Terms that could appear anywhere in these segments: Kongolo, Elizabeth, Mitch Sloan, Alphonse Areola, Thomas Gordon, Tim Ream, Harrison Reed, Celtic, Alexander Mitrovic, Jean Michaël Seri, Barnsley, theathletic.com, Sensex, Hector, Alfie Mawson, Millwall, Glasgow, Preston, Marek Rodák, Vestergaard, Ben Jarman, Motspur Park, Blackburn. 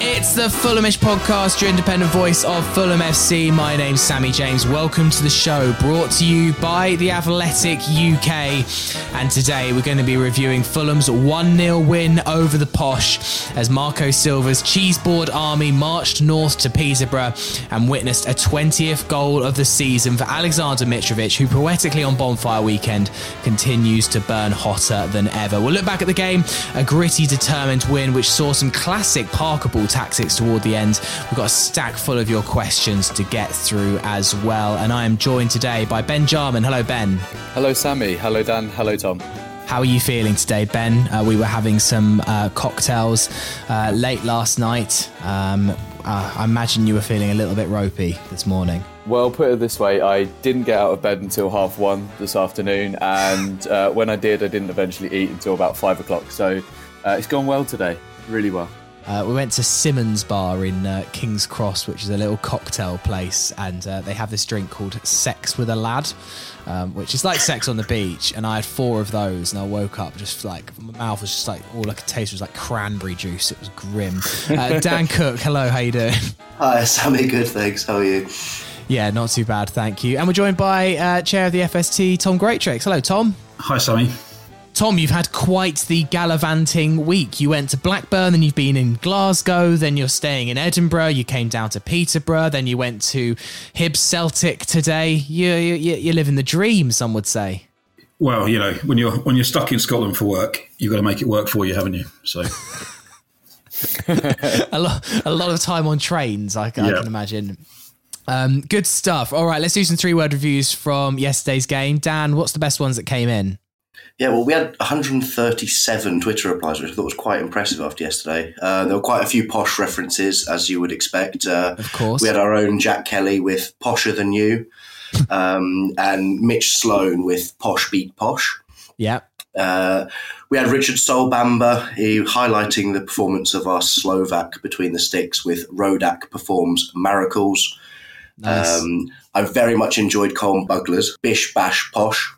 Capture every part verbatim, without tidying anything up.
It's the Fulhamish podcast, your independent voice of Fulham F C. My name's Sammy James. Welcome to the show, brought to you by The Athletic U K. And today we're going to be reviewing Fulham's one nil win over the Posh as Marco Silva's cheeseboard army marched north to Peterborough and witnessed a twentieth goal of the season for Alexander Mitrovic, who poetically on Bonfire Weekend continues to burn hotter than ever. We'll look back at the game, a gritty, determined win which saw some classic parkable tackles tactics toward the end. We've got a stack full of your questions to get through as well. And I am joined today by Ben Jarman. Hello, Ben. Hello, Sammy. Hello, Dan. Hello, Tom. How are you feeling today, Ben? Uh, we were having some uh, cocktails uh, late last night. Um, uh, I imagine you were feeling a little bit ropey this morning. Well, put it this way, I didn't get out of bed until half one this afternoon. And uh, when I did, I didn't eventually eat until about five o'clock. So uh, it's gone well today. Really well. Uh, we went to Simmons Bar in uh, King's Cross, which is a little cocktail place, and uh, they have this drink called Sex with a Lad, um, which is like sex on the beach, and I had four of those, and I woke up just like, my mouth was just like, all I could taste was like cranberry juice. It was grim. Uh, Dan Cook, hello, how you doing? Hi, Sammy, good, thanks, how are you? Yeah, not too bad, thank you. And we're joined by uh, Chair of the F S T, Tom Greatrix. Hello, Tom. Hi, Sammy. Tom, you've had quite the gallivanting week. You went to Blackburn, then you've been in Glasgow, then you're staying in Edinburgh, you came down to Peterborough, then you went to Hibs Celtic today. You, you, you're living the dream, some would say. Well, you know, when you're when you're stuck in Scotland for work, you've got to make it work for you, haven't you? So a lot, a lot of time on trains, I, yeah. I can imagine. Um, good stuff. All right, let's do some three-word reviews from yesterday's game. Dan, what's the best ones that came in? Yeah, well, we had one hundred thirty-seven Twitter replies, which I thought was quite impressive after yesterday. Uh, there were quite a few Posh references, as you would expect. Uh, of course. We had our own Jack Kelly with Posher Than You, um, and Mitch Sloan with Posh Beat Posh. Yeah. Uh, we had Richard Solbamba he, highlighting the performance of our Slovak between the sticks with Rodak performs miracles. Nice. Um, I very much enjoyed Colm Bugler's Bish Bash Posh.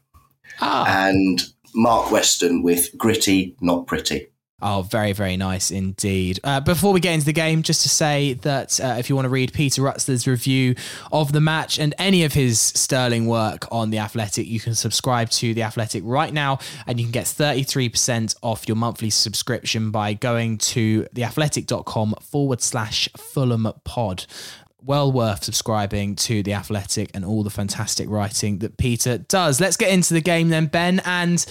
Ah. And Mark Weston with Gritty, Not Pretty. Oh, very, very nice indeed. Uh, before we get into the game, just to say that uh, if you want to read Peter Rutzler's review of the match and any of his sterling work on The Athletic, you can subscribe to The Athletic right now, and you can get thirty-three percent off your monthly subscription by going to theathletic.com forward slash Fulham pod. Well worth subscribing to The Athletic and all the fantastic writing that Peter does. Let's get into the game then, Ben. And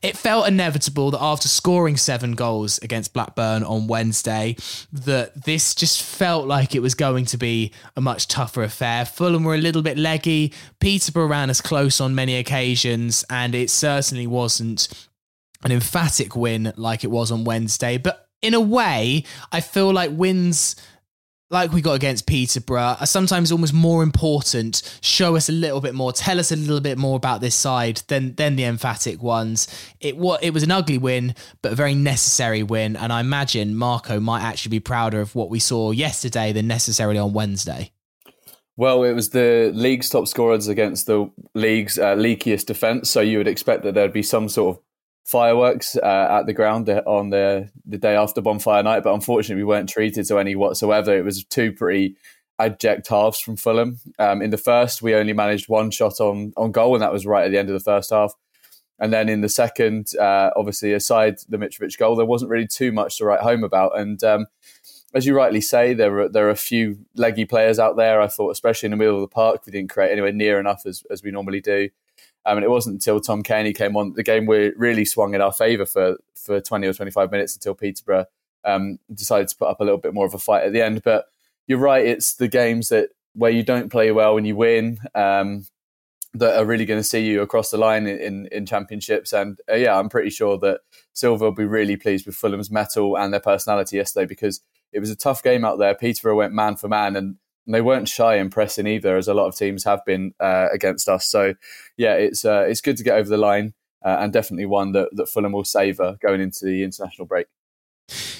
it felt inevitable that after scoring seven goals against Blackburn on Wednesday, that this just felt like it was going to be a much tougher affair. Fulham were a little bit leggy. Peterborough ran us close on many occasions, and it certainly wasn't an emphatic win like it was on Wednesday. But in a way, I feel like wins like we got against Peterborough, are sometimes almost more important, show us a little bit more, tell us a little bit more about this side than than the emphatic ones. It, what, it was an ugly win, but a very necessary win. And I imagine Marco might actually be prouder of what we saw yesterday than necessarily on Wednesday. Well, it was the league's top scorers against the league's uh, leakiest defence. So you would expect that there'd be some sort of fireworks uh, at the ground on the the day after Bonfire Night, but unfortunately we weren't treated to any whatsoever. It was two pretty abject halves from Fulham. Um, in the first, we only managed one shot on, on goal, and that was right at the end of the first half. And then in the second, uh, obviously aside the Mitrovic goal, there wasn't really too much to write home about. And um, as you rightly say, there are, there are a few leggy players out there. I thought, especially in the middle of the park, we didn't create anywhere near enough as, as we normally do. Um, and it wasn't until Tom Cairney came on, the game we really swung in our favour for, for twenty or twenty-five minutes until Peterborough um, decided to put up a little bit more of a fight at the end. But you're right, it's the games that where you don't play well and you win, um, that are really going to see you across the line in, in, in championships. And uh, yeah, I'm pretty sure that Silva will be really pleased with Fulham's mettle and their personality yesterday, because it was a tough game out there. Peterborough went man for man, and they weren't shy in pressing either, as a lot of teams have been uh, against us. So yeah, it's uh, it's good to get over the line, uh, and definitely one that, that Fulham will savour going into the international break.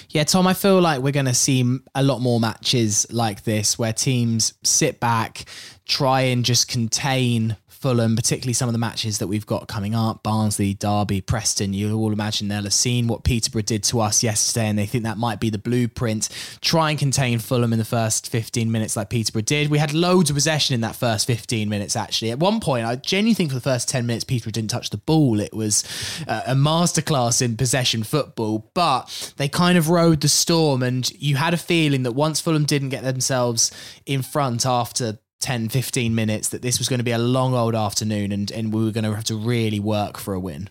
Yeah, Tom, I feel like we're going to see a lot more matches like this where teams sit back, try and just contain Fulham, particularly some of the matches that we've got coming up, Barnsley, Derby, Preston. You'll all imagine they'll have seen what Peterborough did to us yesterday, and they think that might be the blueprint. Try and contain Fulham in the first fifteen minutes like Peterborough did. We had loads of possession in that first fifteen minutes, actually. At one point, I genuinely think for the first ten minutes, Peterborough didn't touch the ball. It was a masterclass in possession football, but they kind of rode the storm, and you had a feeling that once Fulham didn't get themselves in front after ten, fifteen minutes, that this was going to be a long old afternoon, and, and we were going to have to really work for a win.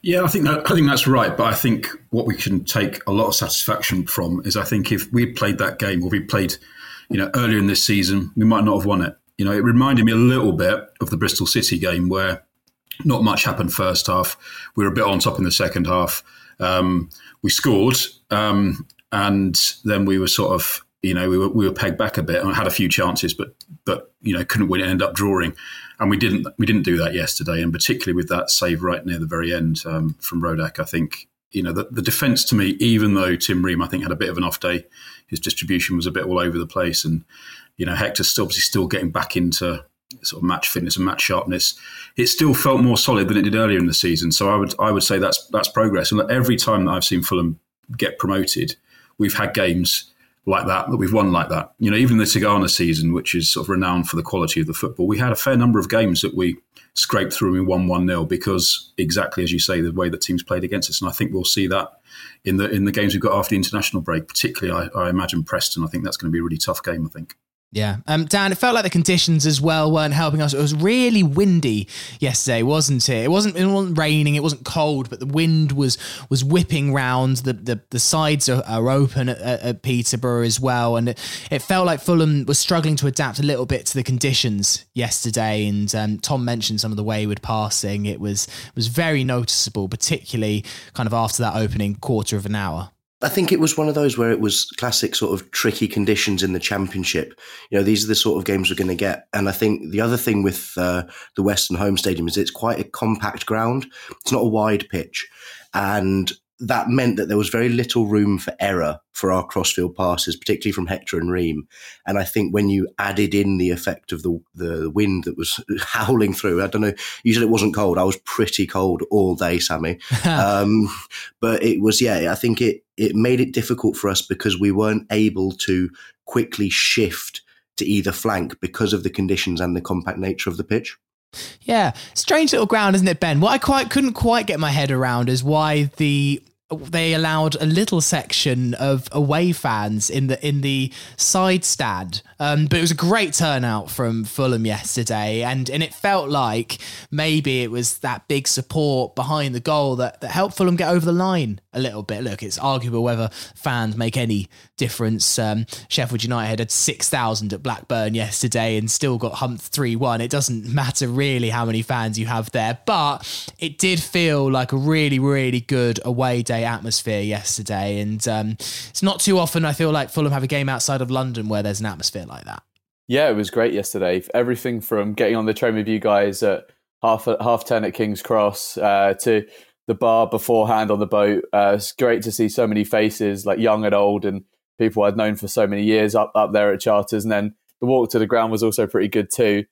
Yeah, I think that, I think that's right. But I think what we can take a lot of satisfaction from is, I think if we played that game, or we played, you know, earlier in this season, we might not have won it. You know, it reminded me a little bit of the Bristol City game, where not much happened first half. We were a bit on top in the second half. Um, we scored, um, and then we were sort of, you know, we were we were pegged back a bit and had a few chances, but but you know, couldn't win. It ended up drawing, and we didn't we didn't do that yesterday. And particularly with that save right near the very end um, from Rodak, I think, you know, the, the defence to me, even though Tim Ream, I think, had a bit of an off day, his distribution was a bit all over the place, and you know, Hector's still obviously still getting back into sort of match fitness and match sharpness. It still felt more solid than it did earlier in the season. So I would I would say that's that's progress. And every time that I've seen Fulham get promoted, we've had games like that, that we've won like that. You know, even the Tigana season, which is sort of renowned for the quality of the football, we had a fair number of games that we scraped through and we won one nil, because exactly as you say, the way that teams played against us. And I think we'll see that in the in the games we've got after the international break, particularly, I, I imagine, Preston. I think that's going to be a really tough game, I think. Yeah. Um, Dan, it felt like the conditions as well weren't helping us. It was really windy yesterday, wasn't it? It wasn't, it wasn't raining, it wasn't cold, but the wind was was whipping round. The the, the sides are, are open at, at Peterborough as well. And it, it felt like Fulham was struggling to adapt a little bit to the conditions yesterday. And um, Tom mentioned some of the wayward passing. It was, was very noticeable, particularly kind of after that opening quarter of an hour. I think it was one of those where it was classic sort of tricky conditions in the championship. You know, these are the sort of games we're going to get. And I think the other thing with uh, the Western Home Stadium is it's quite a compact ground. It's not a wide pitch. And that meant that there was very little room for error for our crossfield passes, particularly from Hector and Ream. And I think when you added in the effect of the the wind that was howling through, I don't know, usually it wasn't cold. I was pretty cold all day, Sammy. um, but it was, yeah, I think it, it made it difficult for us, because we weren't able to quickly shift to either flank because of the conditions and the compact nature of the pitch. Yeah. Strange little ground, isn't it, Ben? What I quite couldn't quite get my head around is why the... they allowed a little section of away fans in the in the side stand. Um, but it was a great turnout from Fulham yesterday. And, and it felt like maybe it was that big support behind the goal that, that helped Fulham get over the line a little bit. Look, it's arguable whether fans make any difference. Um, Sheffield United had six thousand at Blackburn yesterday and still got humped three one. It doesn't matter really how many fans you have there, but it did feel like a really, really good away day atmosphere yesterday, and um, it's not too often I feel like Fulham have a game outside of London where there's an atmosphere like that. Yeah, it was great yesterday. Everything from getting on the train with you guys at half half ten at King's Cross uh, to the bar beforehand on the boat. Uh, it's great to see so many faces, like young and old, and people I'd known for so many years up up there at Charters. And then the walk to the ground was also pretty good too.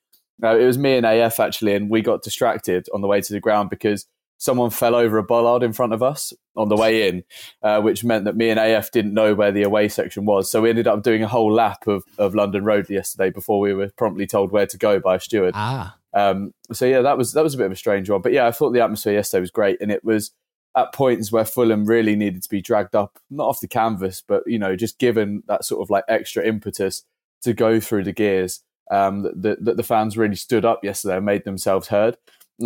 Uh, it was me and A F actually, and we got distracted on the way to the ground because someone fell over a bollard in front of us on the way in, uh, which meant that me and A F didn't know where the away section was. So we ended up doing a whole lap of, of London Road yesterday before we were promptly told where to go by a steward. Ah. Um, so, yeah, that was that was a bit of a strange one. But, yeah, I thought the atmosphere yesterday was great. And it was at points where Fulham really needed to be dragged up, not off the canvas, but, you know, just given that sort of like extra impetus to go through the gears, um, that, that, that the fans really stood up yesterday and made themselves heard.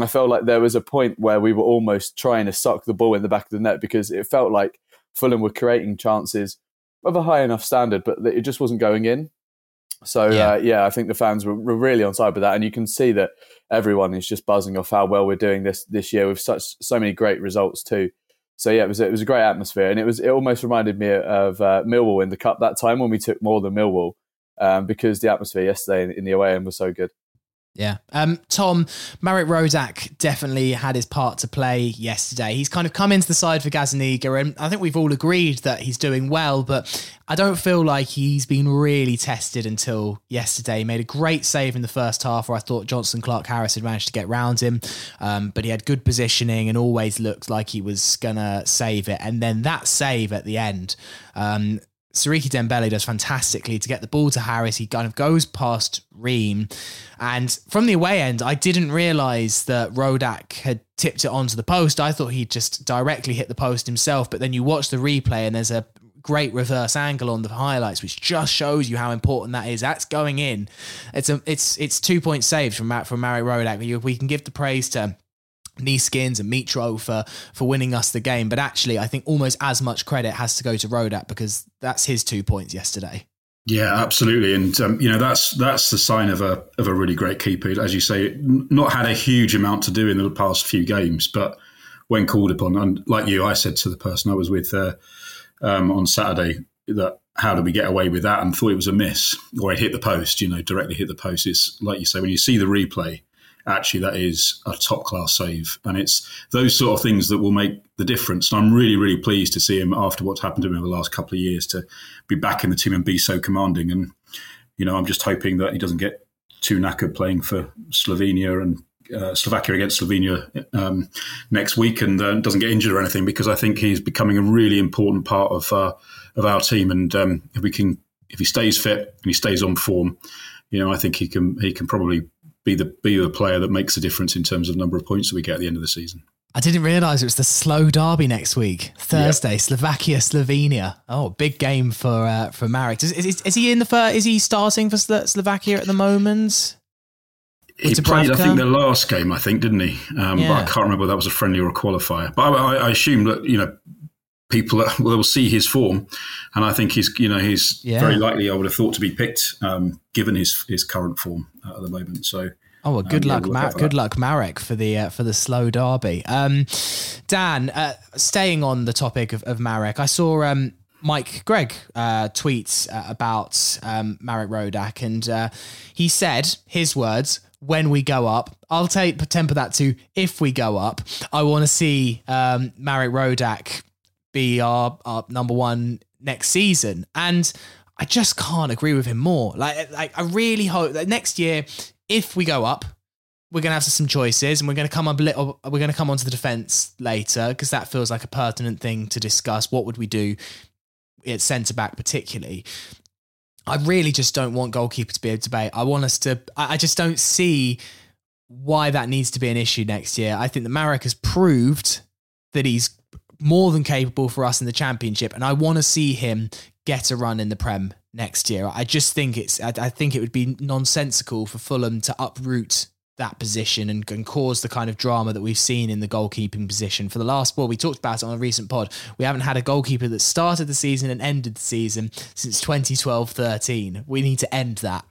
I felt like there was a point where we were almost trying to suck the ball in the back of the net, because it felt like Fulham were creating chances of a high enough standard, but it just wasn't going in. So, yeah, uh, yeah I think the fans were, were really on side with that. And you can see that everyone is just buzzing off how well we're doing this this year with such so many great results too. So, yeah, it was, it was a great atmosphere. And it was it almost reminded me of uh, Millwall in the Cup that time when we took more than Millwall um, because the atmosphere yesterday in, in the away end was so good. Yeah. Um, Tom, Marek Rodák definitely had his part to play yesterday. He's kind of come into the side for Gazaniga, and I think we've all agreed that he's doing well, but I don't feel like he's been really tested until yesterday. He made a great save in the first half where I thought Johnson Clark Harris had managed to get round him, um, but he had good positioning and always looked like he was going to save it. And then that save at the end, um, Seriki Dembele does fantastically to get the ball to Harris. He kind of goes past Ream. And from the away end, I didn't realise that Rodak had tipped it onto the post. I thought he'd just directly hit the post himself. But then you watch the replay and there's a great reverse angle on the highlights, which just shows you how important that is. That's going in. It's a, it's it's two point saves from, from Marek Rodák. We can give the praise to Neeskens and Mitro for, for winning us the game. But actually, I think almost as much credit has to go to Rodak because that's his two points yesterday. Yeah, absolutely. And, um, you know, that's that's the sign of a of a really great keeper. As you say, not had a huge amount to do in the past few games, but when called upon, and like you, I said to the person I was with uh, um, on Saturday that how did we get away with that, and thought it was a miss or it hit the post, you know, directly hit the post. It's like you say, when you see the replay, actually, that is a top-class save. And it's those sort of things that will make the difference. And I'm really, really pleased to see him after what's happened to him over the last couple of years to be back in the team and be so commanding. And, you know, I'm just hoping that he doesn't get too knackered playing for Slovenia and uh, Slovakia against Slovenia um, next week and uh, doesn't get injured or anything, because I think he's becoming a really important part of, uh, of our team. And um, if we can, if he stays fit and he stays on form, you know, I think he can he can probably be the be the player that makes the difference in terms of number of points that we get at the end of the season. I didn't realise it was the slow derby next week, Thursday, yep. Slovakia, Slovenia. Oh, big game for uh, for Marek. Is, is, is he in the fir- Is he starting for Slo- Slovakia at the moment? He played, I think, the last game. I think didn't he? Um, yeah. But I can't remember whether that was a friendly or a qualifier. But I, I, I assume that you know people that will see his form, and I think he's you know he's yeah. very likely I would have thought to be picked um, given his his current form at the moment. So. Oh, well, good um, luck, yeah, Marek. Good that. luck, Marek, for the uh, for the slow derby. Um, Dan, uh, staying on the topic of, of Marek, I saw um, Mike Gregg uh, tweet uh, about um, Marek Rodák, and uh, he said his words: "When we go up, I'll take temper that to if we go up. I want to see um, Marek Rodák be our, our number one next season." And I just can't agree with him more. Like, like I really hope that next year, if we go up, we're going to have some choices, and we're going to come up a little. We're going to come onto the defence later because that feels like a pertinent thing to discuss. What would we do at centre back, particularly? I really just don't want goalkeeper to be a debate. I want us to. I just don't see why that needs to be an issue next year. I think that Marek has proved that he's more than capable for us in the Championship, and I want to see him get a run in the Prem next year. I just think it's, I, I think it would be nonsensical for Fulham to uproot that position and, and cause the kind of drama that we've seen in the goalkeeping position for the last, well, we talked about it on a recent pod. We haven't had a goalkeeper that started the season and ended the season since twenty twelve thirteen. We need to end that.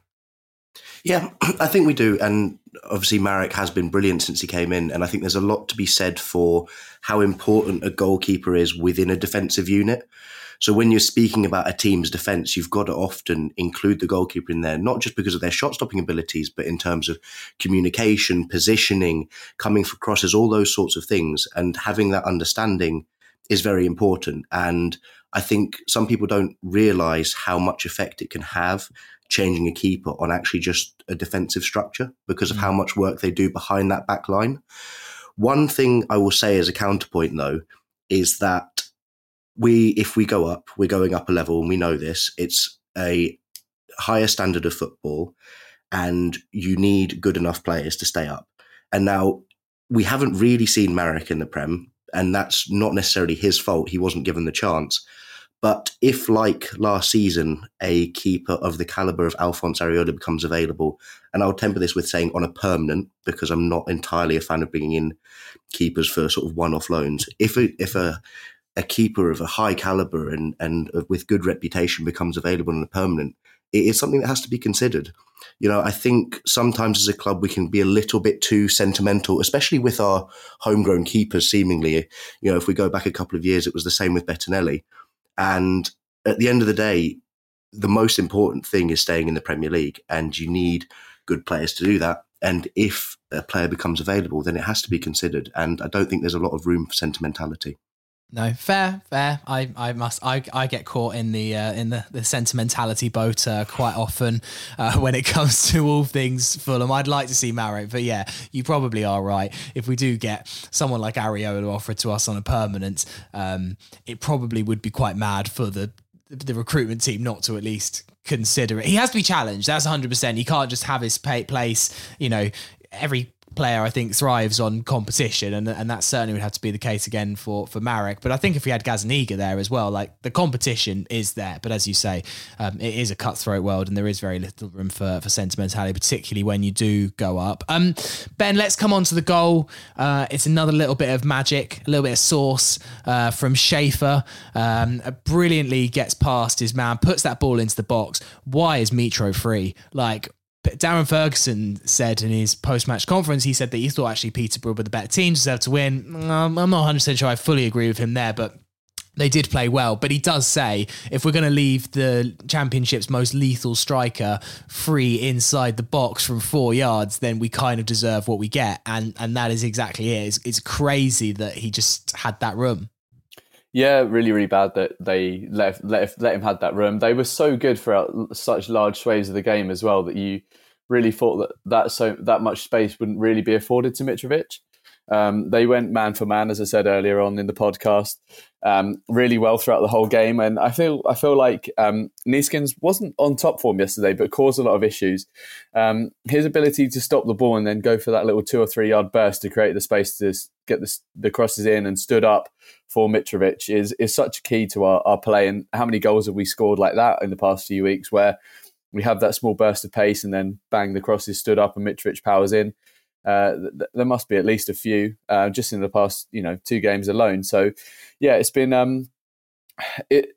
Yeah, I think we do. And obviously Marek has been brilliant since he came in. And I think there's a lot to be said for how important a goalkeeper is within a defensive unit. So when you're speaking about a team's defence, you've got to often include the goalkeeper in there, not just because of their shot-stopping abilities, but in terms of communication, positioning, coming for crosses, all those sorts of things. And having that understanding is very important. And I think some people don't realise how much effect it can have changing a keeper on actually just a defensive structure because of how much work they do behind that back line. One thing I will say as a counterpoint, though, is that we, if we go up, we're going up a level, and we know this. It's a higher standard of football, and you need good enough players to stay up. And now we haven't really seen Marek in the Prem, and that's not necessarily his fault. He wasn't given the chance. But if, like last season, a keeper of the calibre of Alphonse Areola becomes available, and I'll temper this with saying on a permanent, because I'm not entirely a fan of bringing in keepers for sort of one-off loans. If a, if a, a keeper of a high calibre and, and with good reputation becomes available on a permanent, it is something that has to be considered. You know, I think sometimes as a club we can be a little bit too sentimental, especially with our homegrown keepers, seemingly. You know, if we go back a couple of years, it was the same with Bettinelli. And at the end of the day, the most important thing is staying in the Premier League, and you need good players to do that. And if a player becomes available, then it has to be considered. And I don't think there's a lot of room for sentimentality. No, fair, fair. I, I must. I, I get caught in the uh, in the, the sentimentality boat uh, quite often uh, when it comes to all things Fulham. I'd like to see Marek, but yeah, you probably are right. If we do get someone like Areola offered to us on a permanent, um, it probably would be quite mad for the the recruitment team not to at least consider it. He has to be challenged. That's one hundred percent. He can't just have his pay- place. You know, every player I think thrives on competition, and and that certainly would have to be the case again for for Marek. But I think if we had Gazaniga there as well, like the competition is there, but as you say, um, it is a cutthroat world and there is very little room for, for sentimentality, particularly when you do go up. Um, Ben, let's come on to the goal. Uh, it's another little bit of magic, a little bit of sauce uh, from Schaefer. Um, brilliantly gets past his man, puts that ball into the box. Why is Mitro free? Like, Darren Ferguson said in his post-match conference, he said that he thought actually Peterborough were the better team, deserved to win. Um, I'm not one hundred percent sure I fully agree with him there, but they did play well. But he does say, if we're going to leave the championship's most lethal striker free inside the box from four yards, then we kind of deserve what we get. And and that is exactly it. It's, it's crazy that he just had that room. Yeah, really, really bad that they let, let let him had that room. They were so good throughout such large swathes of the game as well that you really thought that that, so, that much space wouldn't really be afforded to Mitrovic. Um, they went man for man, as I said earlier on in the podcast, um, really well throughout the whole game. And I feel I feel like um, Neeskens wasn't on top form yesterday, but caused a lot of issues. Um, his ability to stop the ball and then go for that little two or three yard burst to create the space to get the, the crosses in and stood up for Mitrovic is is such a key to our, our play. And how many goals have we scored like that in the past few weeks, where we have that small burst of pace and then bang, the crosses stood up and Mitrovic powers in. Uh, th- there must be at least a few uh, just in the past, you know, two games alone. So, yeah, it's been um, it.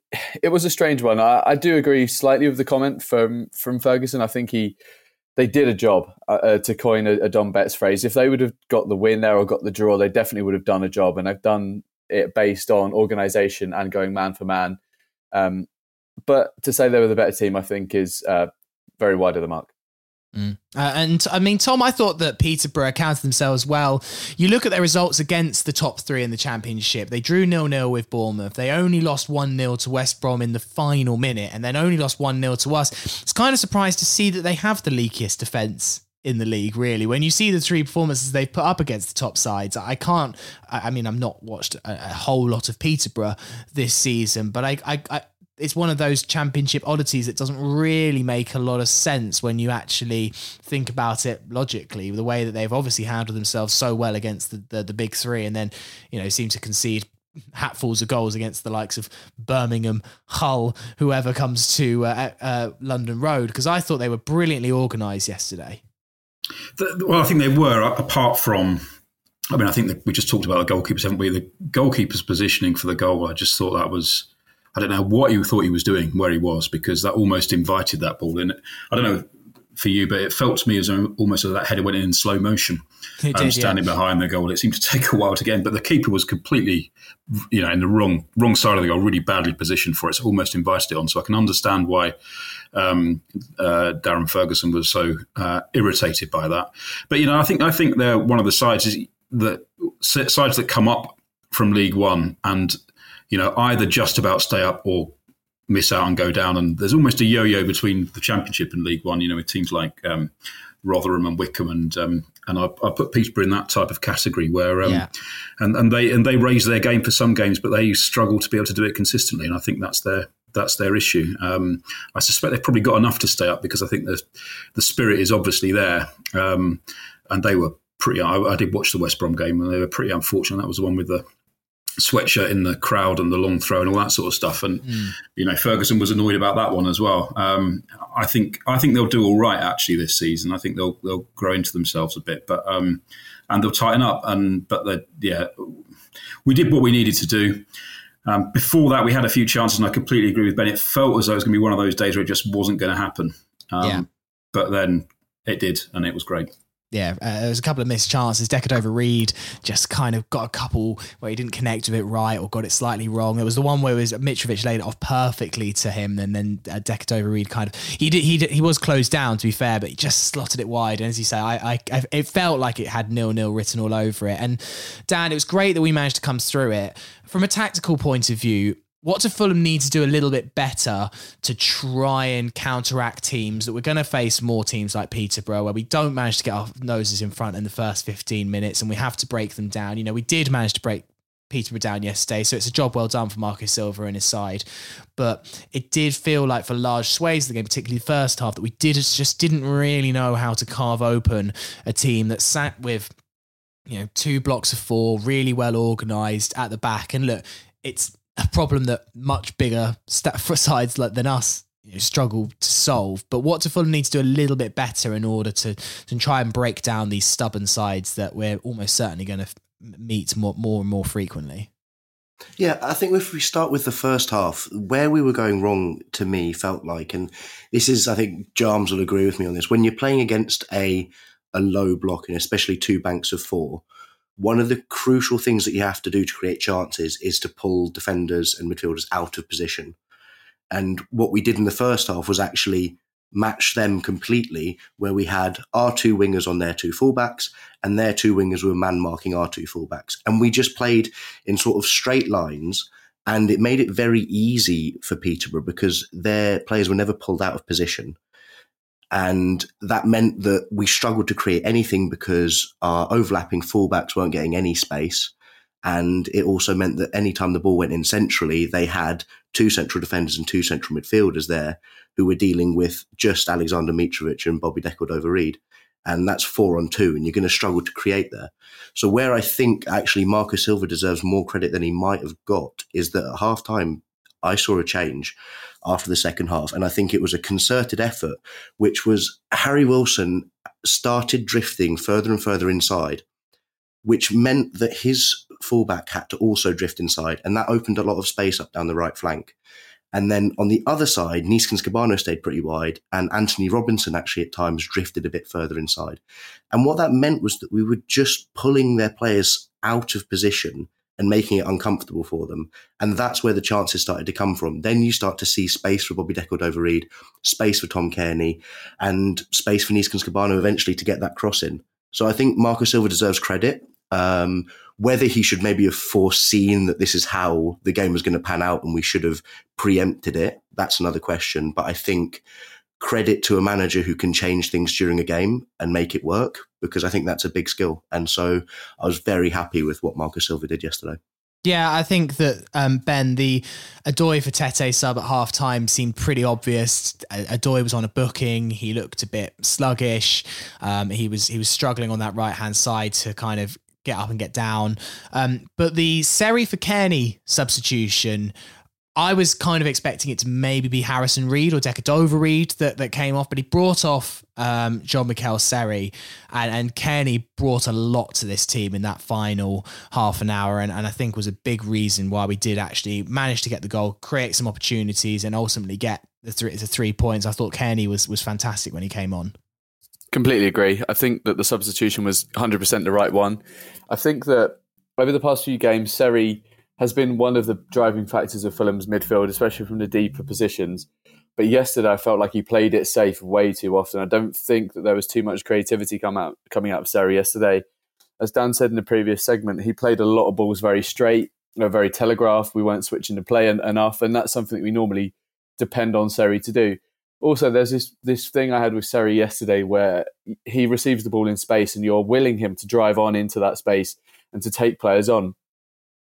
It was a strange one. I, I do agree slightly with the comment from from Ferguson. I think he they did a job uh, to coin a, a Don Betts phrase. If they would have got the win there or got the draw, they definitely would have done a job, and they've done it based on organisation and going man for man. Um, but to say they were the better team, I think, is uh, very wide of the mark. Mm. Uh, and I mean, Tom, I thought that Peterborough counted themselves well. You look at their results against the top three in the championship. They drew nil nil with Bournemouth. They only lost one nil to West Brom in the final minute, and then only lost one nil to us. It's kind of surprised to see that they have the leakiest defence in the league, really. When you see the three performances they've put up against the top sides, I can't, I, I mean, I've not watched a, a whole lot of Peterborough this season, but I, I, I it's one of those championship oddities that doesn't really make a lot of sense when you actually think about it logically, the way that they've obviously handled themselves so well against the, the, the big three, and then, you know, seem to concede hatfuls of goals against the likes of Birmingham, Hull, whoever comes to uh, uh, London Road, because I thought they were brilliantly organised yesterday. Well, I think they were, apart from... I mean, I think that we just talked about the goalkeepers, haven't we? The goalkeeper's positioning for the goal, I just thought that was... I don't know what he thought he was doing, where he was, because that almost invited that ball in. I don't know for you, but it felt to me as almost as that header went in in slow motion. It um, did, standing yeah. behind the goal. It seemed to take a while to get in, but the keeper was completely, you know, in the wrong wrong side of the goal, really badly positioned for it. So almost invited it on. So I can understand why um, uh, Darren Ferguson was so uh, irritated by that. But you know, I think I think they're one of the sides is that sides that come up from League One and, you know, either just about stay up or miss out and go down. And there's almost a yo-yo between the Championship and League One, you know, with teams like um, Rotherham and Wickham. And um, and I, I put Peterborough in that type of category where um, yeah. and, and they and they raise their game for some games, but they struggle to be able to do it consistently. And I think that's their that's their issue. Um, I suspect they've probably got enough to stay up because I think the, the spirit is obviously there. Um, and they were pretty... I, I did watch the West Brom game and they were pretty unfortunate. That was the one with the sweatshirt in the crowd and the long throw and all that sort of stuff, and mm. you know, Ferguson was annoyed about that one as well. Um, I think I think they'll do all right actually this season. I think they'll they'll grow into themselves a bit, but um, and they'll tighten up. And but yeah, we did what we needed to do. Um, before that, we had a few chances, and I completely agree with Ben. It felt as though it was going to be one of those days where it just wasn't going to happen. Um, yeah. But then it did, and it was great. Yeah, uh, there was a couple of missed chances. Decordova-Reid just kind of got a couple where he didn't connect with it right or got it slightly wrong. There was the one where it was Mitrovic laid it off perfectly to him, and then uh, Decordova-Reid kind of he did he did, he was closed down, to be fair, but he just slotted it wide. And as you say, I, I, I it felt like it had nil-nil written all over it. And Dan, it was great that we managed to come through it from a tactical point of view. What do Fulham need to do a little bit better to try and counteract teams that we're going to face more teams like Peterborough, where we don't manage to get our noses in front in the first fifteen minutes and we have to break them down? You know, we did manage to break Peterborough down yesterday, so it's a job well done for Marco Silva and his side. But it did feel like for large swathes of the game, particularly the first half, that we did just didn't really know how to carve open a team that sat with, you know, two blocks of four, really well organised at the back. And look, it's a problem that much bigger sides like than us struggle to solve. But what do Fulham need to do a little bit better in order to, to try and break down these stubborn sides that we're almost certainly going to meet more, more and more frequently? Yeah, I think if we start with the first half, where we were going wrong to me felt like, and this is, I think Jarms will agree with me on this, when you're playing against a a low block and especially two banks of four, one of the crucial things that you have to do to create chances is to pull defenders and midfielders out of position. And what we did in the first half was actually match them completely, where we had our two wingers on their two fullbacks and their two wingers were man-marking our two fullbacks. And we just played in sort of straight lines, and it made it very easy for Peterborough because their players were never pulled out of position. And that meant that we struggled to create anything because our overlapping fullbacks weren't getting any space. And it also meant that any time the ball went in centrally, they had two central defenders and two central midfielders there who were dealing with just Alexander Mitrovic and Bobby Decordova-Reid. And that's four on two, and you're going to struggle to create there. So where I think actually Marco Silva deserves more credit than he might have got is that at halftime, I saw a change after the second half, and I think it was a concerted effort, which was Harry Wilson started drifting further and further inside, which meant that his fullback had to also drift inside, and that opened a lot of space up down the right flank. And then on the other side, Neeskens Kebano stayed pretty wide, and Anthony Robinson actually at times drifted a bit further inside. And what that meant was that we were just pulling their players out of position and making it uncomfortable for them. And that's where the chances started to come from. Then you start to see space for Bobby Decordova-Reid, space for Tom Cairney, and space for Neeskens Kebano eventually to get that cross in. So I think Marco Silva deserves credit. Um, whether he should maybe have foreseen that this is how the game was going to pan out and we should have preempted it, that's another question. But I think credit to a manager who can change things during a game and make it work, because I think that's a big skill. And so I was very happy with what Marco Silva did yesterday. Yeah, I think that, um, Ben, the Odoi for Tete sub at half-time seemed pretty obvious. Odoi was on a booking. He looked a bit sluggish. Um, he was he was struggling on that right-hand side to kind of get up and get down. Um, but the Seri for Cairney substitution, I was kind of expecting it to maybe be Harrison Reed or Decordova-Reid that, that came off, but he brought off um, Jean Michaël Seri, and, and Cairney brought a lot to this team in that final half an hour, and, and I think was a big reason why we did actually manage to get the goal, create some opportunities, and ultimately get the three, the three points. I thought Cairney was, was fantastic when he came on. Completely agree. I think that the substitution was one hundred percent the right one. I think that over the past few games, Seri has been one of the driving factors of Fulham's midfield, especially from the deeper positions. But yesterday, I felt like he played it safe way too often. I don't think that there was too much creativity come out, coming out of Seri yesterday. As Dan said in the previous segment, he played a lot of balls very straight, very telegraphed. We weren't switching the play enough, and that's something that we normally depend on Seri to do. Also, there's this, this thing I had with Seri yesterday where he receives the ball in space and you're willing him to drive on into that space and to take players on.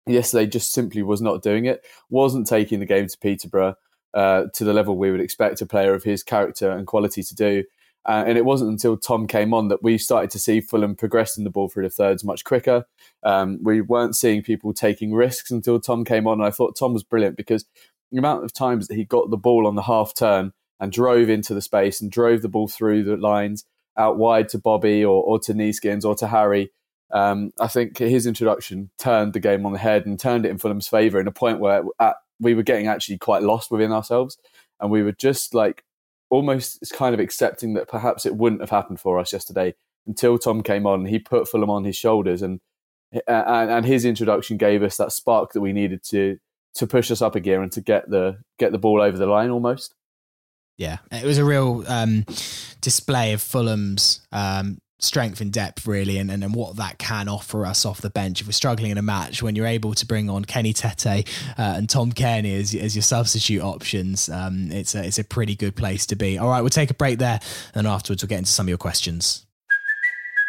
Yesterday just simply was not doing it, wasn't taking the game to Peterborough uh, to the level we would expect a player of his character and quality to do. Uh, and it wasn't until Tom came on that we started to see Fulham progressing the ball through the thirds much quicker. Um, we weren't seeing people taking risks until Tom came on. And I thought Tom was brilliant because the amount of times that he got the ball on the half turn and drove into the space and drove the ball through the lines out wide to Bobby or, or to Neeskens or to Harry, Um, I think his introduction turned the game on the head and turned it in Fulham's favour in a point where at, we were getting actually quite lost within ourselves, and we were just like almost kind of accepting that perhaps it wouldn't have happened for us yesterday until Tom came on. He put Fulham on his shoulders, and and, and his introduction gave us that spark that we needed to to push us up a gear and to get the get the ball over the line almost. Yeah, it was a real um, display of Fulham's um, strength and depth, really, and, and and what that can offer us off the bench. If we're struggling in a match, when you're able to bring on Kenny Tete uh, and Tom Cairney as, as your substitute options, um, it's a, it's a pretty good place to be. All right, we'll take a break there, and afterwards we'll get into some of your questions.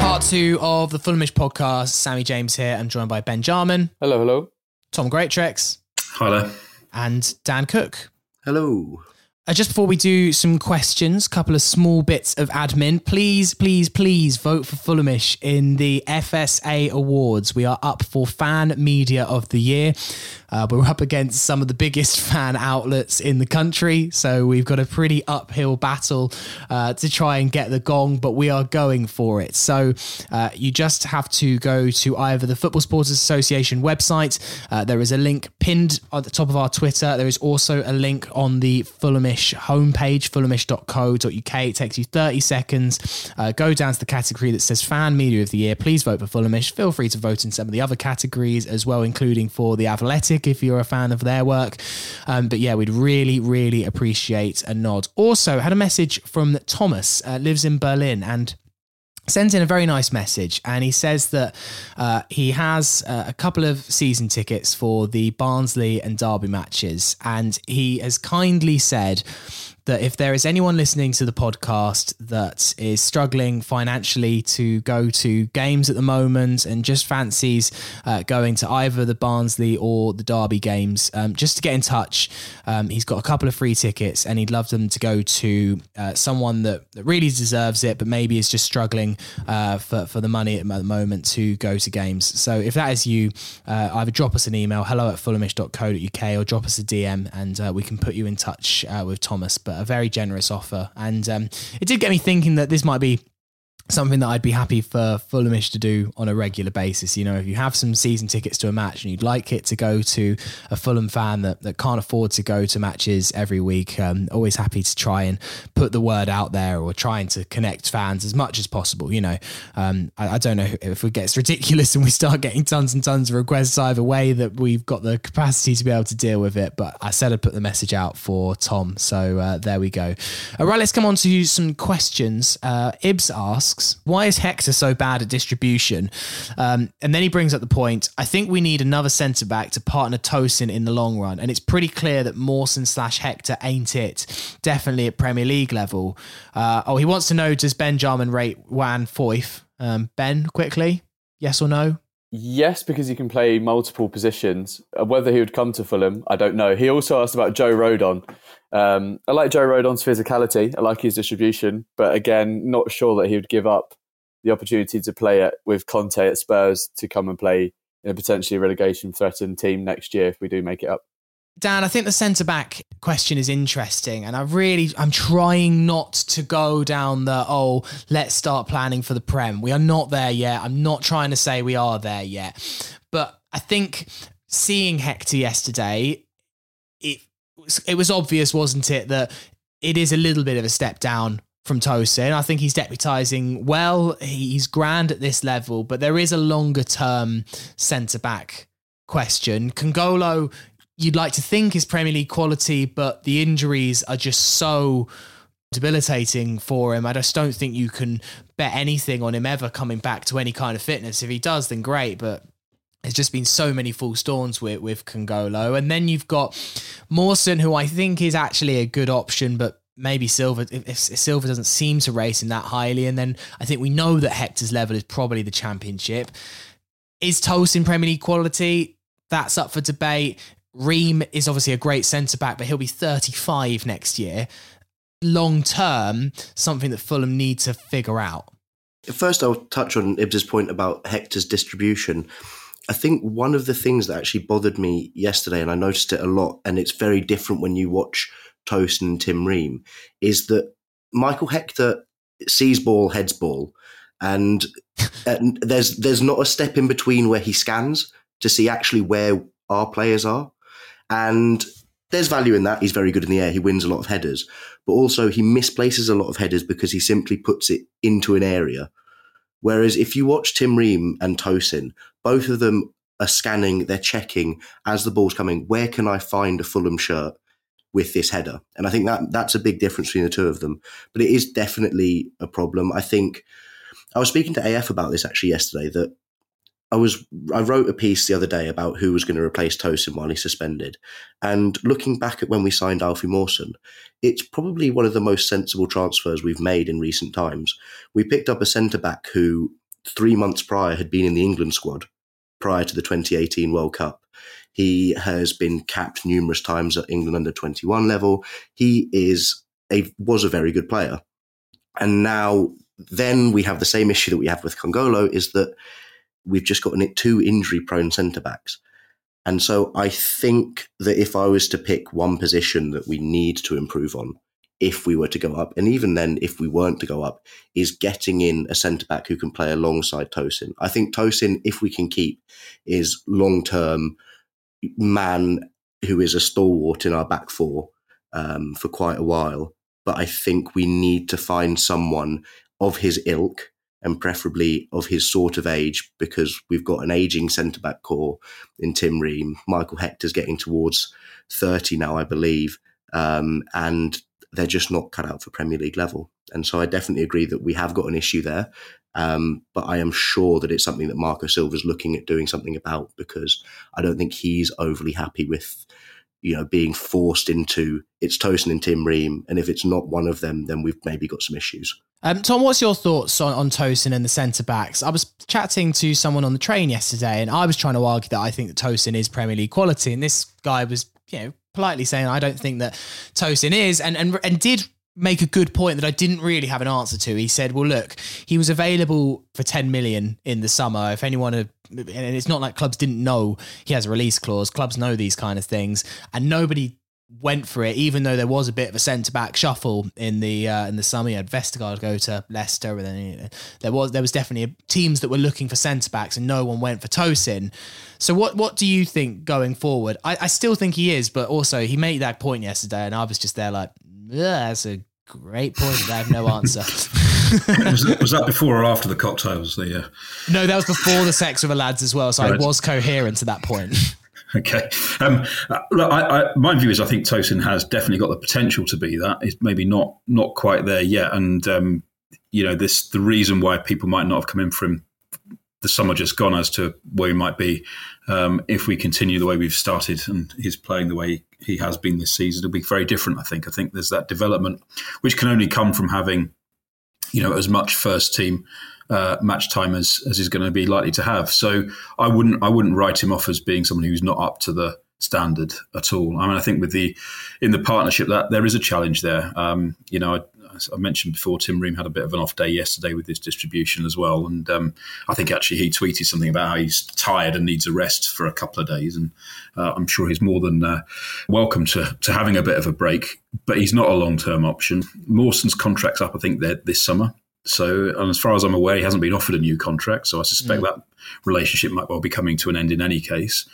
Part two of the Fulhamish podcast. Sammy James here. I'm joined by Ben Jarman. Hello, hello. Tom Greatrex. Hi there. And Dan Cook. Hello. Uh, just before we do some questions, a couple of small bits of admin. Please, please, please vote for Fulhamish in the F S A Awards. We are up for Fan Media of the Year. Uh, we're up against some of the biggest fan outlets in the country, so we've got a pretty uphill battle uh, to try and get the gong, but we are going for it. So uh, you just have to go to either the Football Supporters Association website. Uh, there is a link pinned at the top of our Twitter. There is also a link on the Fulhamish homepage, fulhamish dot co dot uk. It takes you thirty seconds. Uh, go down to the category that says Fan Media of the Year. Please vote for Fulhamish. Feel free to vote in some of the other categories as well, including for The Athletic, if you're a fan of their work. Um, but yeah, we'd really, really appreciate a nod. Also, had a message from Thomas, uh, lives in Berlin, and sends in a very nice message, and he says that uh, he has uh, a couple of season tickets for the Barnsley and Derby matches, and he has kindly said that if there is anyone listening to the podcast that is struggling financially to go to games at the moment and just fancies uh, going to either the Barnsley or the Derby games, um, just to get in touch. Um, he's got a couple of free tickets, and he'd love them to go to uh, someone that, that really deserves it, but maybe is just struggling uh, for, for the money at the moment to go to games. So if that is you, uh, either drop us an email, hello at fulhamish dot co dot uk, or drop us a D M, and uh, we can put you in touch uh, with Thomas. But a very generous offer, and um, it did get me thinking that this might be something that I'd be happy for Fulhamish to do on a regular basis. You know, if you have some season tickets to a match and you'd like it to go to a Fulham fan that, that can't afford to go to matches every week, um, always happy to try and put the word out there, or trying to connect fans as much as possible. You know, um, I, I don't know if it gets ridiculous and we start getting tons and tons of requests either way that we've got the capacity to be able to deal with it. But I said I'd put the message out for Tom. So uh, there we go. All right, let's come on to some questions. Uh, Ibs asks, why is Hector so bad at distribution? Um, and then he brings up the point, I think we need another centre-back to partner Tosin in the long run, and it's pretty clear that Mawson slash Hector ain't it, definitely at Premier League level. Uh, oh, he wants to know, does Ben Jarman rate Juan Foyth? Um, Ben, quickly, yes or no? Yes, because he can play multiple positions. Whether he would come to Fulham, I don't know. He also asked about Joe Rodon. Um, I like Joe Rodon's physicality. I like his distribution. But again, not sure that he would give up the opportunity to play it with Conte at Spurs to come and play in a potentially relegation-threatened team next year if we do make it up. Dan, I think the centre-back question is interesting, and I really, I'm trying not to go down the, oh, let's start planning for the Prem. We are not there yet. I'm not trying to say we are there yet. But I think seeing Hector yesterday, it, it was obvious, wasn't it, that it is a little bit of a step down from Tosin. I think he's deputising well. He's grand at this level, but there is a longer-term centre-back question. Kongolo, you'd like to think is Premier League quality, but the injuries are just so debilitating for him. I just don't think you can bet anything on him ever coming back to any kind of fitness. If he does, then great, but there's just been so many false dawns with, with Kongolo. And then you've got Mawson, who I think is actually a good option, but maybe Silva, if, if Silva doesn't seem to race him that highly. And then I think we know that Hector's level is probably the Championship. Is Tosin Premier League quality? That's up for debate. Ream is obviously a great centre-back, but he'll be thirty-five next year. Long-term, something that Fulham need to figure out. First, I'll touch on Ibs's point about Hector's distribution. I think one of the things that actually bothered me yesterday, and I noticed it a lot, and it's very different when you watch Tosin and Tim Ream, is that Michael Hector sees ball, heads ball, and, and there's there's not a step in between where he scans to see actually where our players are. And there's value in that. He's very good in the air. He wins a lot of headers. But also he misplaces a lot of headers because he simply puts it into an area. Whereas if you watch Tim Ream and Tosin, both of them are scanning, they're checking as the ball's coming, where can I find a Fulham shirt with this header? And I think that that's a big difference between the two of them. But it is definitely a problem. I think I was speaking to A F about this actually yesterday, that I was I wrote a piece the other day about who was going to replace Tosin while he's suspended. And looking back at when we signed Alfie Mawson, it's probably one of the most sensible transfers we've made in recent times. We picked up a centre-back who three months prior had been in the England squad prior to the twenty eighteen World Cup. He has been capped numerous times at England under twenty-one level. He is a was a very good player. And now then we have the same issue that we have with Kongolo, is that we've just gotten two injury-prone centre-backs. And so I think that if I was to pick one position that we need to improve on, if we were to go up, and even then if we weren't to go up, is getting in a centre-back who can play alongside Tosin. I think Tosin, if we can keep, is long-term man who is a stalwart in our back four um, for quite a while. But I think we need to find someone of his ilk, and preferably of his sort of age, because we've got an ageing centre-back core in Tim Ream. Michael Hector's getting towards thirty now, I believe, um, and they're just not cut out for Premier League level. And so I definitely agree that we have got an issue there, um, but I am sure that it's something that Marco Silva's looking at doing something about, because I don't think he's overly happy with, you know, being forced into it's Tosin and Tim Ream, and if it's not one of them, then we've maybe got some issues. Um, Tom, what's your thoughts on, on Tosin and the centre-backs? I was chatting to someone on the train yesterday, and I was trying to argue that I think that Tosin is Premier League quality, and this guy was, you know, politely saying I don't think that Tosin is, and and and did make a good point that I didn't really have an answer to. He said, well, look, he was available for ten million in the summer. If anyone had, and it's not like clubs didn't know he has a release clause. Clubs know these kind of things, and nobody went for it, even though there was a bit of a centre-back shuffle in the uh, in the summer. You had Vestergaard go to Leicester, and then you know, there was there was definitely a, teams that were looking for centre-backs, and no one went for Tosin. So what what do you think going forward? I, I still think he is, but also he made that point yesterday, and I was just there like, yeah, that's a great point. I have no answer. was, that, was that before or after the cocktails? The uh... no, that was before the sex with the lads as well. So right. I was coherent to that point. Okay. Um, look, I, I, my view is I think Tosin has definitely got the potential to be that. It's maybe not not quite there yet. And, um, you know, this the reason why people might not have come in from the summer just gone as to where he might be um, if we continue the way we've started and he's playing the way he has been this season. It'll be very different, I think. I think there's that development, which can only come from having, you know, as much first team Uh, match time as as he's going to be likely to have, so I wouldn't I wouldn't write him off as being someone who's not up to the standard at all. I mean, I think with the in the partnership that there is a challenge there. Um, you know, I, I mentioned before Tim Ream had a bit of an off day yesterday with his distribution as well, and um, I think actually he tweeted something about how he's tired and needs a rest for a couple of days, and uh, I'm sure he's more than uh, welcome to to having a bit of a break, but he's not a long term option. Mawson's contract's up, I think, this summer. So, and as far as I'm aware, he hasn't been offered a new contract. So I suspect mm. that relationship might well be coming to an end in any case.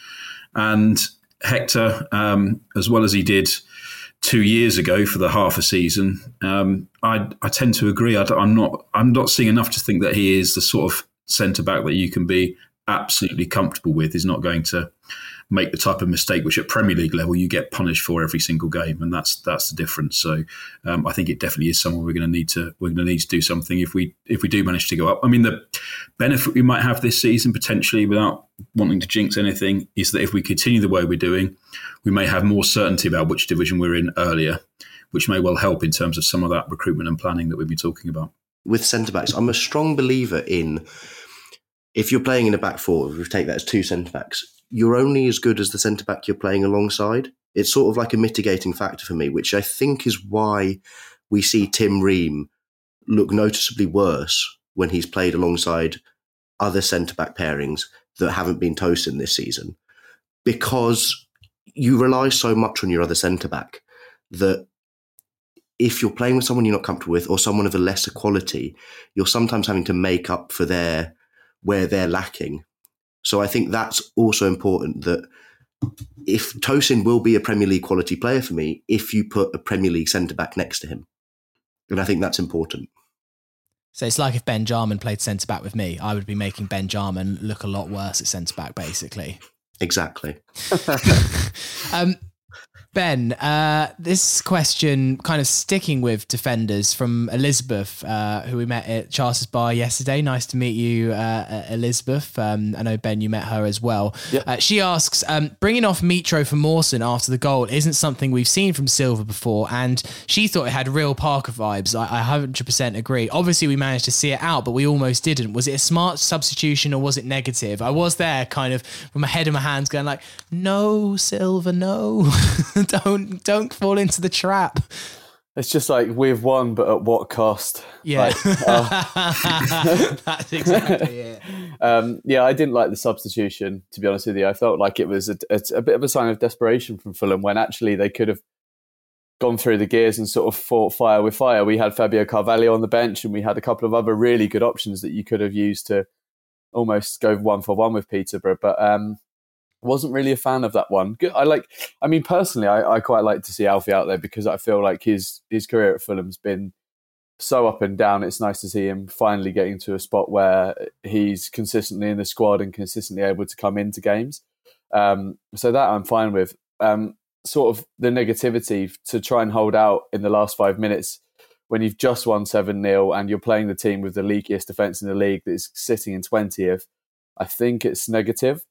And Hector, um, as well as he did two years ago for the half a season, um, I, I tend to agree. I, I'm not I'm not seeing enough to think that he is the sort of centre-back that you can be absolutely comfortable with. He's not going to make the type of mistake which at Premier League level you get punished for every single game, and that's that's the difference. So um, I think it definitely is someone we're going to need to we're going to need to do something if we if we do manage to go up. I mean, the benefit we might have this season potentially, without wanting to jinx anything, is that if we continue the way we're doing, we may have more certainty about which division we're in earlier, which may well help in terms of some of that recruitment and planning that we've been talking about. With centre-backs, I'm a strong believer in, if you're playing in a back four, if we take that as two centre-backs, you're only as good as the centre-back you're playing alongside. It's sort of like a mitigating factor for me, which I think is why we see Tim Ream look noticeably worse when he's played alongside other centre-back pairings that haven't been Tosin this season, because you rely so much on your other centre-back that if you're playing with someone you're not comfortable with or someone of a lesser quality, you're sometimes having to make up for their where they're lacking. So I think that's also important, that if Tosin will be a Premier League quality player for me if you put a Premier League centre-back next to him. And I think that's important. So it's like if Ben Jarman played centre-back with me, I would be making Ben Jarman look a lot worse at centre-back, basically. Exactly. um, Ben, uh, this question, kind of sticking with defenders, from Elizabeth, uh, who we met at Charters Bar yesterday. Nice to meet you, uh, Elizabeth. Um, I know, Ben, you met her as well. Yep. Uh, she asks, um, bringing off Mitro for Mawson after the goal isn't something we've seen from Silva before, and she thought it had real Parker vibes. I, I one hundred percent agree. Obviously, we managed to see it out, but we almost didn't. Was it a smart substitution or was it negative? I was there kind of with my head in my hands going like, no, Silva, no. Don't don't fall into the trap. It's just like, we've won, but at what cost? Yeah, like, uh, that's exactly it. Um, yeah, I didn't like the substitution, to be honest with you. I felt like it was a, a, a bit of a sign of desperation from Fulham, when actually they could have gone through the gears and sort of fought fire with fire. We had Fabio Carvalho on the bench, and we had a couple of other really good options that you could have used to almost go one for one with Peterborough, but. Um, Wasn't really a fan of that one. I like. I mean, personally, I, I quite like to see Alfie out there, because I feel like his his career at Fulham's been so up and down. It's nice to see him finally getting to a spot where he's consistently in the squad and consistently able to come into games. Um, so that I'm fine with. Um, sort of the negativity to try and hold out in the last five minutes when you've just won seven nil and you're playing the team with the leakiest defence in the league that is sitting in twentieth. I think it's negative.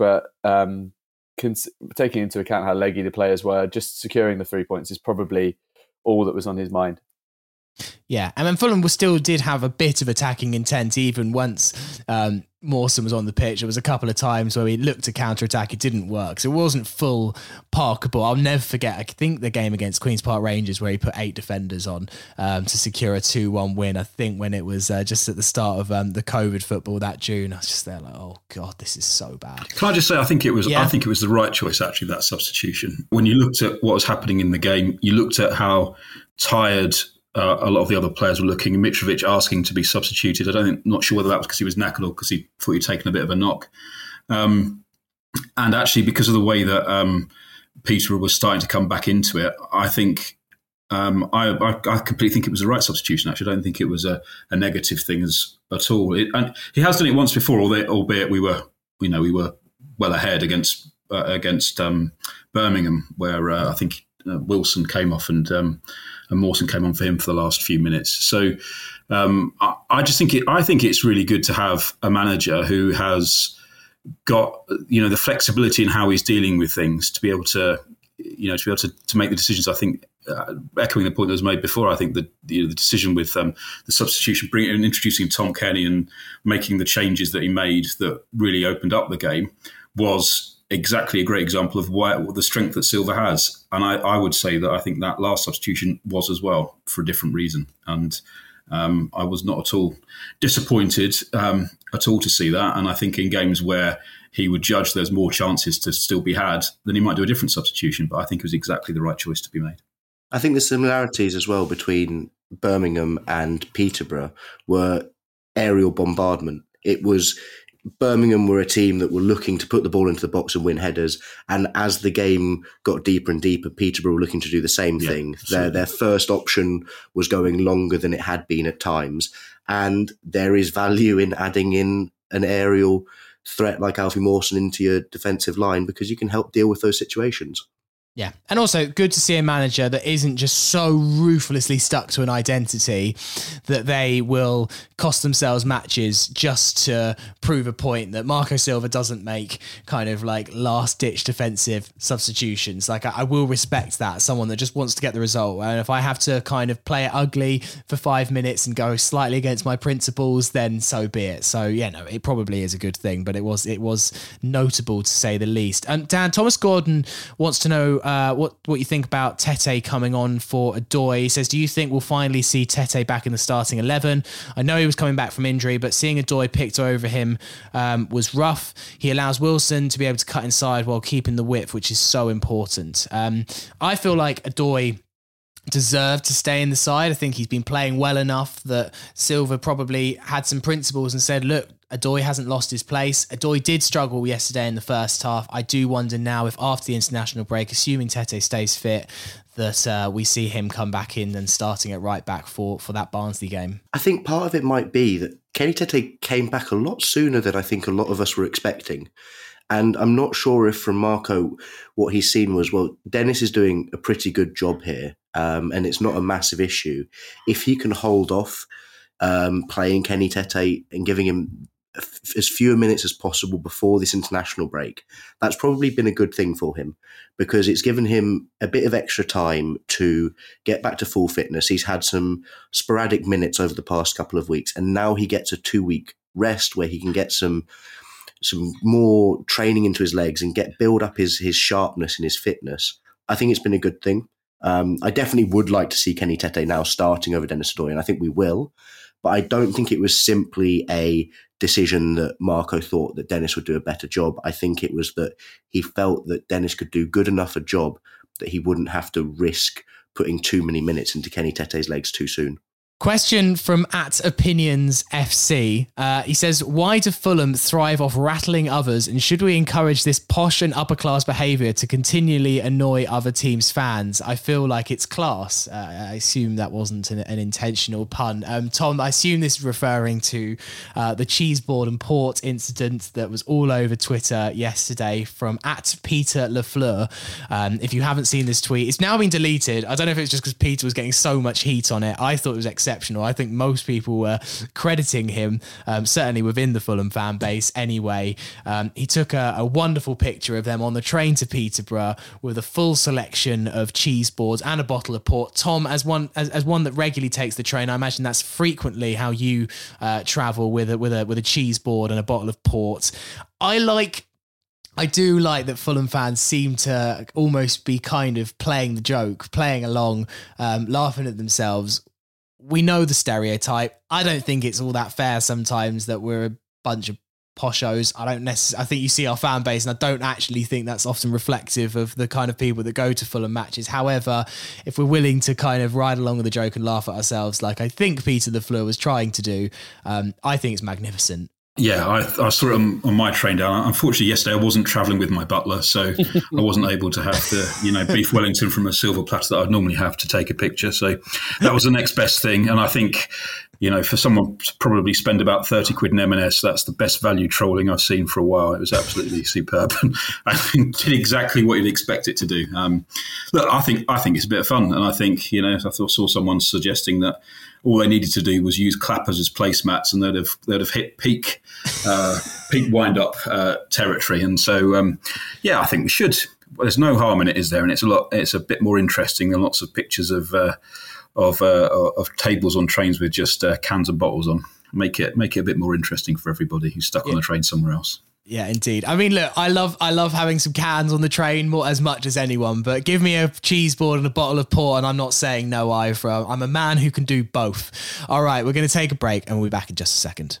But um, cons- taking into account how leggy the players were, just securing the three points is probably all that was on his mind. Yeah, and then Fulham was still did have a bit of attacking intent, even once um, Mawson was on the pitch. There was a couple of times where we looked to counter-attack, it didn't work. So it wasn't full Parkable. I'll never forget, I think the game against Queen's Park Rangers where he put eight defenders on um, to secure a two one win. I think when it was uh, just at the start of um, the COVID football that June, I was just there like, oh God, this is so bad. Can I just say, I think it was yeah. I think it was the right choice, actually, that substitution. When you looked at what was happening in the game, you looked at how tired... Uh, a lot of the other players were looking. Mitrovic asking to be substituted. I don't, not sure whether that was because he was knackered or because he thought he'd taken a bit of a knock. Um, and actually, because of the way that um, Peterborough was starting to come back into it, I think um, I, I, I completely think it was the right substitution. Actually, I don't think it was a, a negative thing as, at all. It, and he has done it once before, albeit, albeit we were, you know, we were well ahead against uh, against um, Birmingham, where uh, I think. Uh, Wilson came off and um, and Mawson came on for him for the last few minutes. So um, I, I just think it, I think it's really good to have a manager who has got, you know, the flexibility in how he's dealing with things to be able to, you know, to be able to, to make the decisions. I think uh, echoing the point that was made before, I think that, you know, the decision with um, the substitution, bringing and introducing Tom Cairney and making the changes that he made that really opened up the game was. Exactly a great example of why, the strength that Silva has. And I, I would say that I think that last substitution was as well for a different reason. And um, I was not at all disappointed um, at all to see that. And I think in games where he would judge there's more chances to still be had, then he might do a different substitution. But I think it was exactly the right choice to be made. I think the similarities as well between Birmingham and Peterborough were aerial bombardment. It was... Birmingham were a team that were looking to put the ball into the box and win headers. And as the game got deeper and deeper, Peterborough were looking to do the same yeah, thing. Their, their first option was going longer than it had been at times. And there is value in adding in an aerial threat like Alfie Mawson into your defensive line, because you can help deal with those situations. Yeah. And also good to see a manager that isn't just so ruthlessly stuck to an identity that they will cost themselves matches just to prove a point, that Marco Silva doesn't make kind of like last ditch defensive substitutions. Like I, I will respect that. Someone that just wants to get the result. And if I have to kind of play it ugly for five minutes and go slightly against my principles, then so be it. So yeah, no, it probably is a good thing, but it was, it was notable to say the least. And um, Dan, Thomas Gordon wants to know, Uh, what what you think about Tete coming on for Odoi. He says, do you think we'll finally see Tete back in the starting eleven? I know he was coming back from injury, but seeing Odoi picked over him um, was rough. He allows Wilson to be able to cut inside while keeping the width, which is so important. Um, I feel like Odoi deserved to stay in the side. I think he's been playing well enough that Silva probably had some principles and said, look, Odoi hasn't lost his place. Odoi did struggle yesterday in the first half. I do wonder now if after the international break, assuming Tete stays fit, that uh, we see him come back in and starting at right back for, for that Barnsley game. I think part of it might be that Kenny Tete came back a lot sooner than I think a lot of us were expecting. And I'm not sure if from Marco, what he's seen was, well, Dennis is doing a pretty good job here, um, and it's not a massive issue. If he can hold off um, playing Kenny Tete and giving him as few minutes as possible before this international break, that's probably been a good thing for him, because it's given him a bit of extra time to get back to full fitness. He's had some sporadic minutes over the past couple of weeks, and now he gets a two-week rest where he can get some some more training into his legs and get build up his his sharpness and his fitness. I think it's been a good thing. Um, I definitely would like to see Kenny Tete now starting over Dennis Odoi, and I think we will. But I don't think it was simply a decision that Marco thought that Dennis would do a better job. I think it was that he felt that Dennis could do good enough a job that he wouldn't have to risk putting too many minutes into Kenny Tete's legs too soon. Question from at Opinions F C. Uh, he says, why do Fulham thrive off rattling others, and should we encourage this posh and upper class behaviour to continually annoy other teams' fans? I feel like it's class. Uh, I assume that wasn't an, an intentional pun. Um, Tom, I assume this is referring to uh, the cheese board and port incident that was all over Twitter yesterday from at Peter Lafleur. Um, if you haven't seen this tweet, it's now been deleted. I don't know if it's just because Peter was getting so much heat on it. I thought it was excellent. Exceptional. I think most people were crediting him, um, certainly within the Fulham fan base anyway. Um, he took a, a wonderful picture of them on the train to Peterborough with a full selection of cheese boards and a bottle of port. Tom, as one as, as one that regularly takes the train, I imagine that's frequently how you uh, travel, with a, with, a, with a cheese board and a bottle of port. I like... I do like that Fulham fans seem to almost be kind of playing the joke, playing along, um, laughing at themselves. We know the stereotype. I don't think it's all that fair sometimes that we're a bunch of poshos. I don't necessarily, I think you see our fan base, and I don't actually think that's often reflective of the kind of people that go to Fulham matches. However, if we're willing to kind of ride along with the joke and laugh at ourselves, like I think Peter Lafleur was trying to do, um, I think it's magnificent. Yeah, I, I saw it on, on my train down. Unfortunately, yesterday I wasn't travelling with my butler, so I wasn't able to have the, you know, beef Wellington from a silver platter that I'd normally have to take a picture. So that was the next best thing. And I think, you know, for someone to probably spend about thirty quid in M and S, that's the best value trolling I've seen for a while. It was absolutely superb. And I think did exactly what you'd expect it to do. Um, look, I think I think it's a bit of fun. And I think, you know, I saw someone suggesting that all they needed to do was use clappers as placemats, and they'd have they'd have hit peak uh, peak wind up uh, territory. And so, um, yeah, I think we should. Well, there's no harm in it, is there? And it's a lot. It's a bit more interesting than lots of pictures of uh, of uh, of tables on trains with just uh, cans and bottles on. Make it make it a bit more interesting for everybody who's stuck yeah. on a train somewhere else. Yeah, indeed. I mean, look, I love I love having some cans on the train more as much as anyone, but give me a cheese board and a bottle of port and I'm not saying no either. I'm a man who can do both. All right, we're going to take a break and we'll be back in just a second.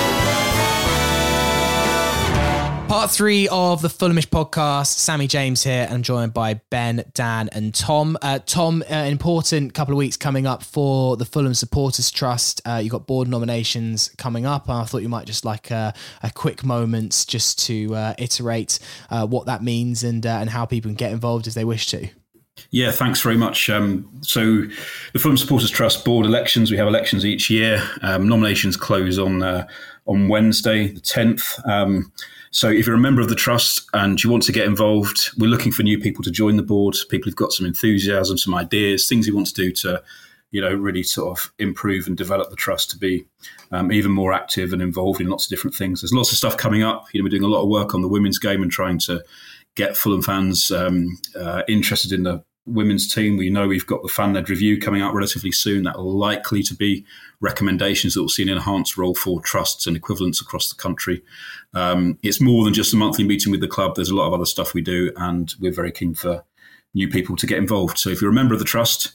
Part three of the Fulhamish podcast. Sammy James here, and I'm joined by Ben, Dan and Tom. Uh, Tom, uh, important couple of weeks coming up for the Fulham Supporters Trust. Uh, you've got board nominations coming up. I thought you might just like uh, a quick moment just to uh, iterate uh, what that means and, uh, and how people can get involved if they wish to. Yeah, thanks very much. Um, so the Fulham Supporters Trust board elections, we have elections each year. Um, nominations close on uh, on Wednesday, the tenth. Um So if you're a member of the trust and you want to get involved, we're looking for new people to join the board, people who've got some enthusiasm, some ideas, things you want to do to, you know, really sort of improve and develop the trust to be um, even more active and involved in lots of different things. There's lots of stuff coming up. You know, we're doing a lot of work on the women's game and trying to get Fulham fans um, uh, interested in the women's team. We know we've got the fan-led review coming out relatively soon. That will likely to be recommendations that will see an enhanced role for trusts and equivalents across the country. Um, it's more than just a monthly meeting with the club. There's a lot of other stuff we do, and we're very keen for new people to get involved. So if you're a member of the trust,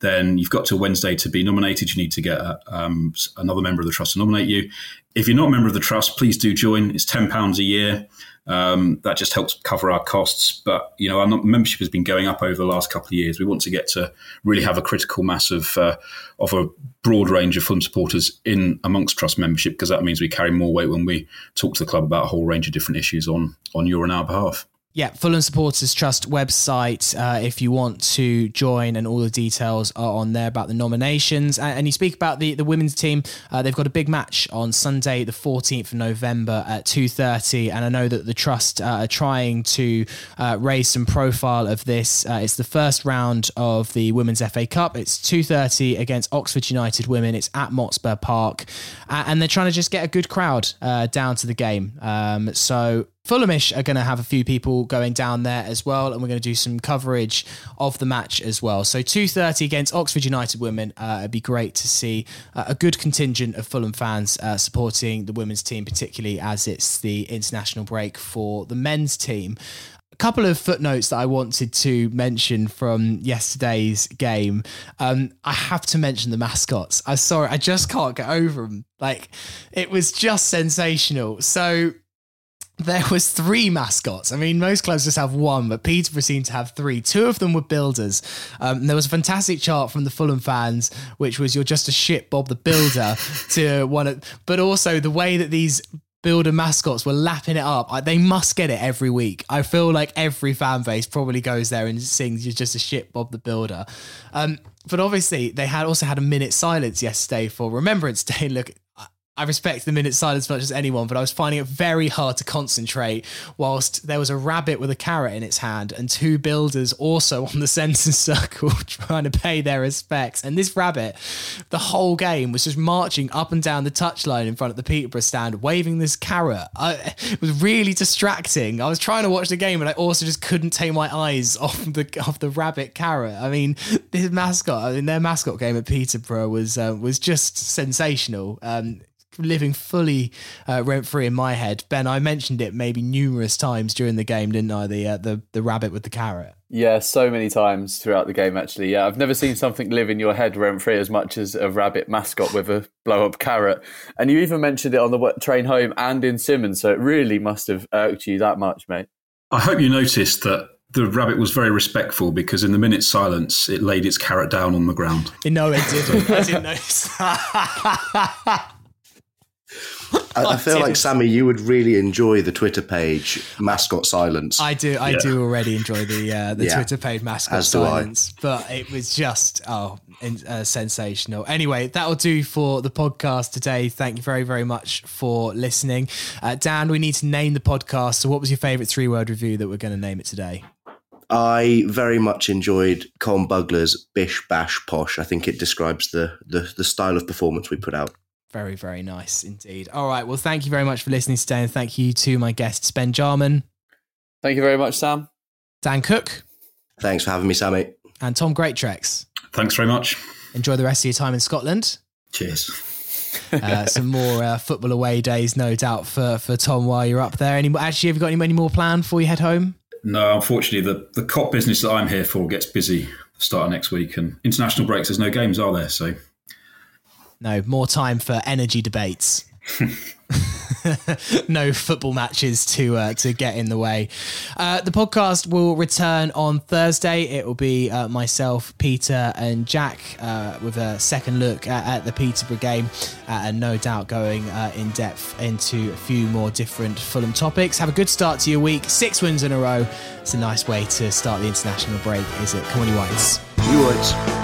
then you've got till Wednesday to be nominated. You need to get a, um, another member of the trust to nominate you. If you're not a member of the trust, please do join. It's ten pounds a year. Um, that just helps cover our costs. But, you know, our membership has been going up over the last couple of years. We want to get to really have a critical mass of uh, of a broad range of Fulham supporters in amongst trust membership, because that means we carry more weight when we talk to the club about a whole range of different issues on, on your and our behalf. Yeah, Fulham Supporters Trust website uh, if you want to join, and all the details are on there about the nominations. And, and you speak about the, the women's team. Uh, they've got a big match on Sunday, the fourteenth of November at two thirty. And I know that the Trust uh, are trying to uh, raise some profile of this. Uh, it's the first round of the Women's F A Cup. It's two thirty against Oxford United Women. It's at Motspur Park. Uh, and they're trying to just get a good crowd uh, down to the game. Um, so... Fulhamish are going to have a few people going down there as well, and we're going to do some coverage of the match as well. So two thirty against Oxford United Women. Uh, it'd be great to see uh, a good contingent of Fulham fans uh, supporting the women's team, particularly as it's the international break for the men's team. A couple of footnotes that I wanted to mention from yesterday's game. Um, I have to mention the mascots. I'm sorry, I just can't get over them. Like, it was just sensational. So... there was three mascots. I mean, most clubs just have one, but Peterborough seemed to have three. Two of them were builders. Um, there was a fantastic chart from the Fulham fans, which was, "You're just a shit, Bob the Builder," to one of, but also the way that these builder mascots were lapping it up. I, they must get it every week. I feel like every fan base probably goes there and sings, "You're just a shit, Bob the Builder." Um, but obviously they had also had a minute silence yesterday for Remembrance Day. Look, I respect the minute silence as much as anyone, but I was finding it very hard to concentrate whilst there was a rabbit with a carrot in its hand and two builders also on the centre circle trying to pay their respects. And this rabbit, the whole game, was just marching up and down the touchline in front of the Peterborough stand, waving this carrot. I, it was really distracting. I was trying to watch the game, but I also just couldn't take my eyes off the off the rabbit carrot. I mean, this mascot, I mean, their mascot game at Peterborough was uh, was just sensational. Um, living fully uh, rent-free in my head. Ben, I mentioned it maybe numerous times during the game, didn't I? The, uh, the the rabbit with the carrot. Yeah, so many times throughout the game, actually. Yeah, I've never seen something live in your head rent-free as much as a rabbit mascot with a blow-up carrot. And you even mentioned it on the train home and in Simmons, so it really must have irked you that much, mate. I hope you noticed that the rabbit was very respectful, because in the minute silence, it laid its carrot down on the ground. No, it didn't. I didn't notice. I, I feel like, Sammy, you would really enjoy the Twitter page mascot silence. I do. I yeah. do already enjoy the uh, the yeah. Twitter page mascot As silence. But it was just oh, uh, sensational. Anyway, that'll do for the podcast today. Thank you very, very much for listening. Uh, Dan, we need to name the podcast. So what was your favourite three-word review that we're going to name it today? I very much enjoyed Colm Bugler's Bish Bash Posh. I think it describes the, the the style of performance we put out. Very, very nice indeed. All right. Well, thank you very much for listening today. And thank you to my guests, Ben Jarman. Thank you very much, Sam. Dan Cook. Thanks for having me, Sammy. And Tom Greatrex. Thanks very much. Enjoy the rest of your time in Scotland. Cheers. Uh, some more uh, football away days, no doubt, for, for Tom while you're up there. Any, actually, have you got any, any more planned before you head home? No, unfortunately, the, the cop business that I'm here for gets busy starting next week, and international breaks, there's no games, are there? So, no, more time for energy debates. No football matches to uh, to get in the way. Uh, the podcast will return on Thursday. It will be uh, myself, Peter and Jack uh, with a second look at, at the Peterborough game uh, and no doubt going uh, in depth into a few more different Fulham topics. Have a good start to your week. Six wins in a row. It's a nice way to start the international break, is it? Come on, you Whites. You Whites.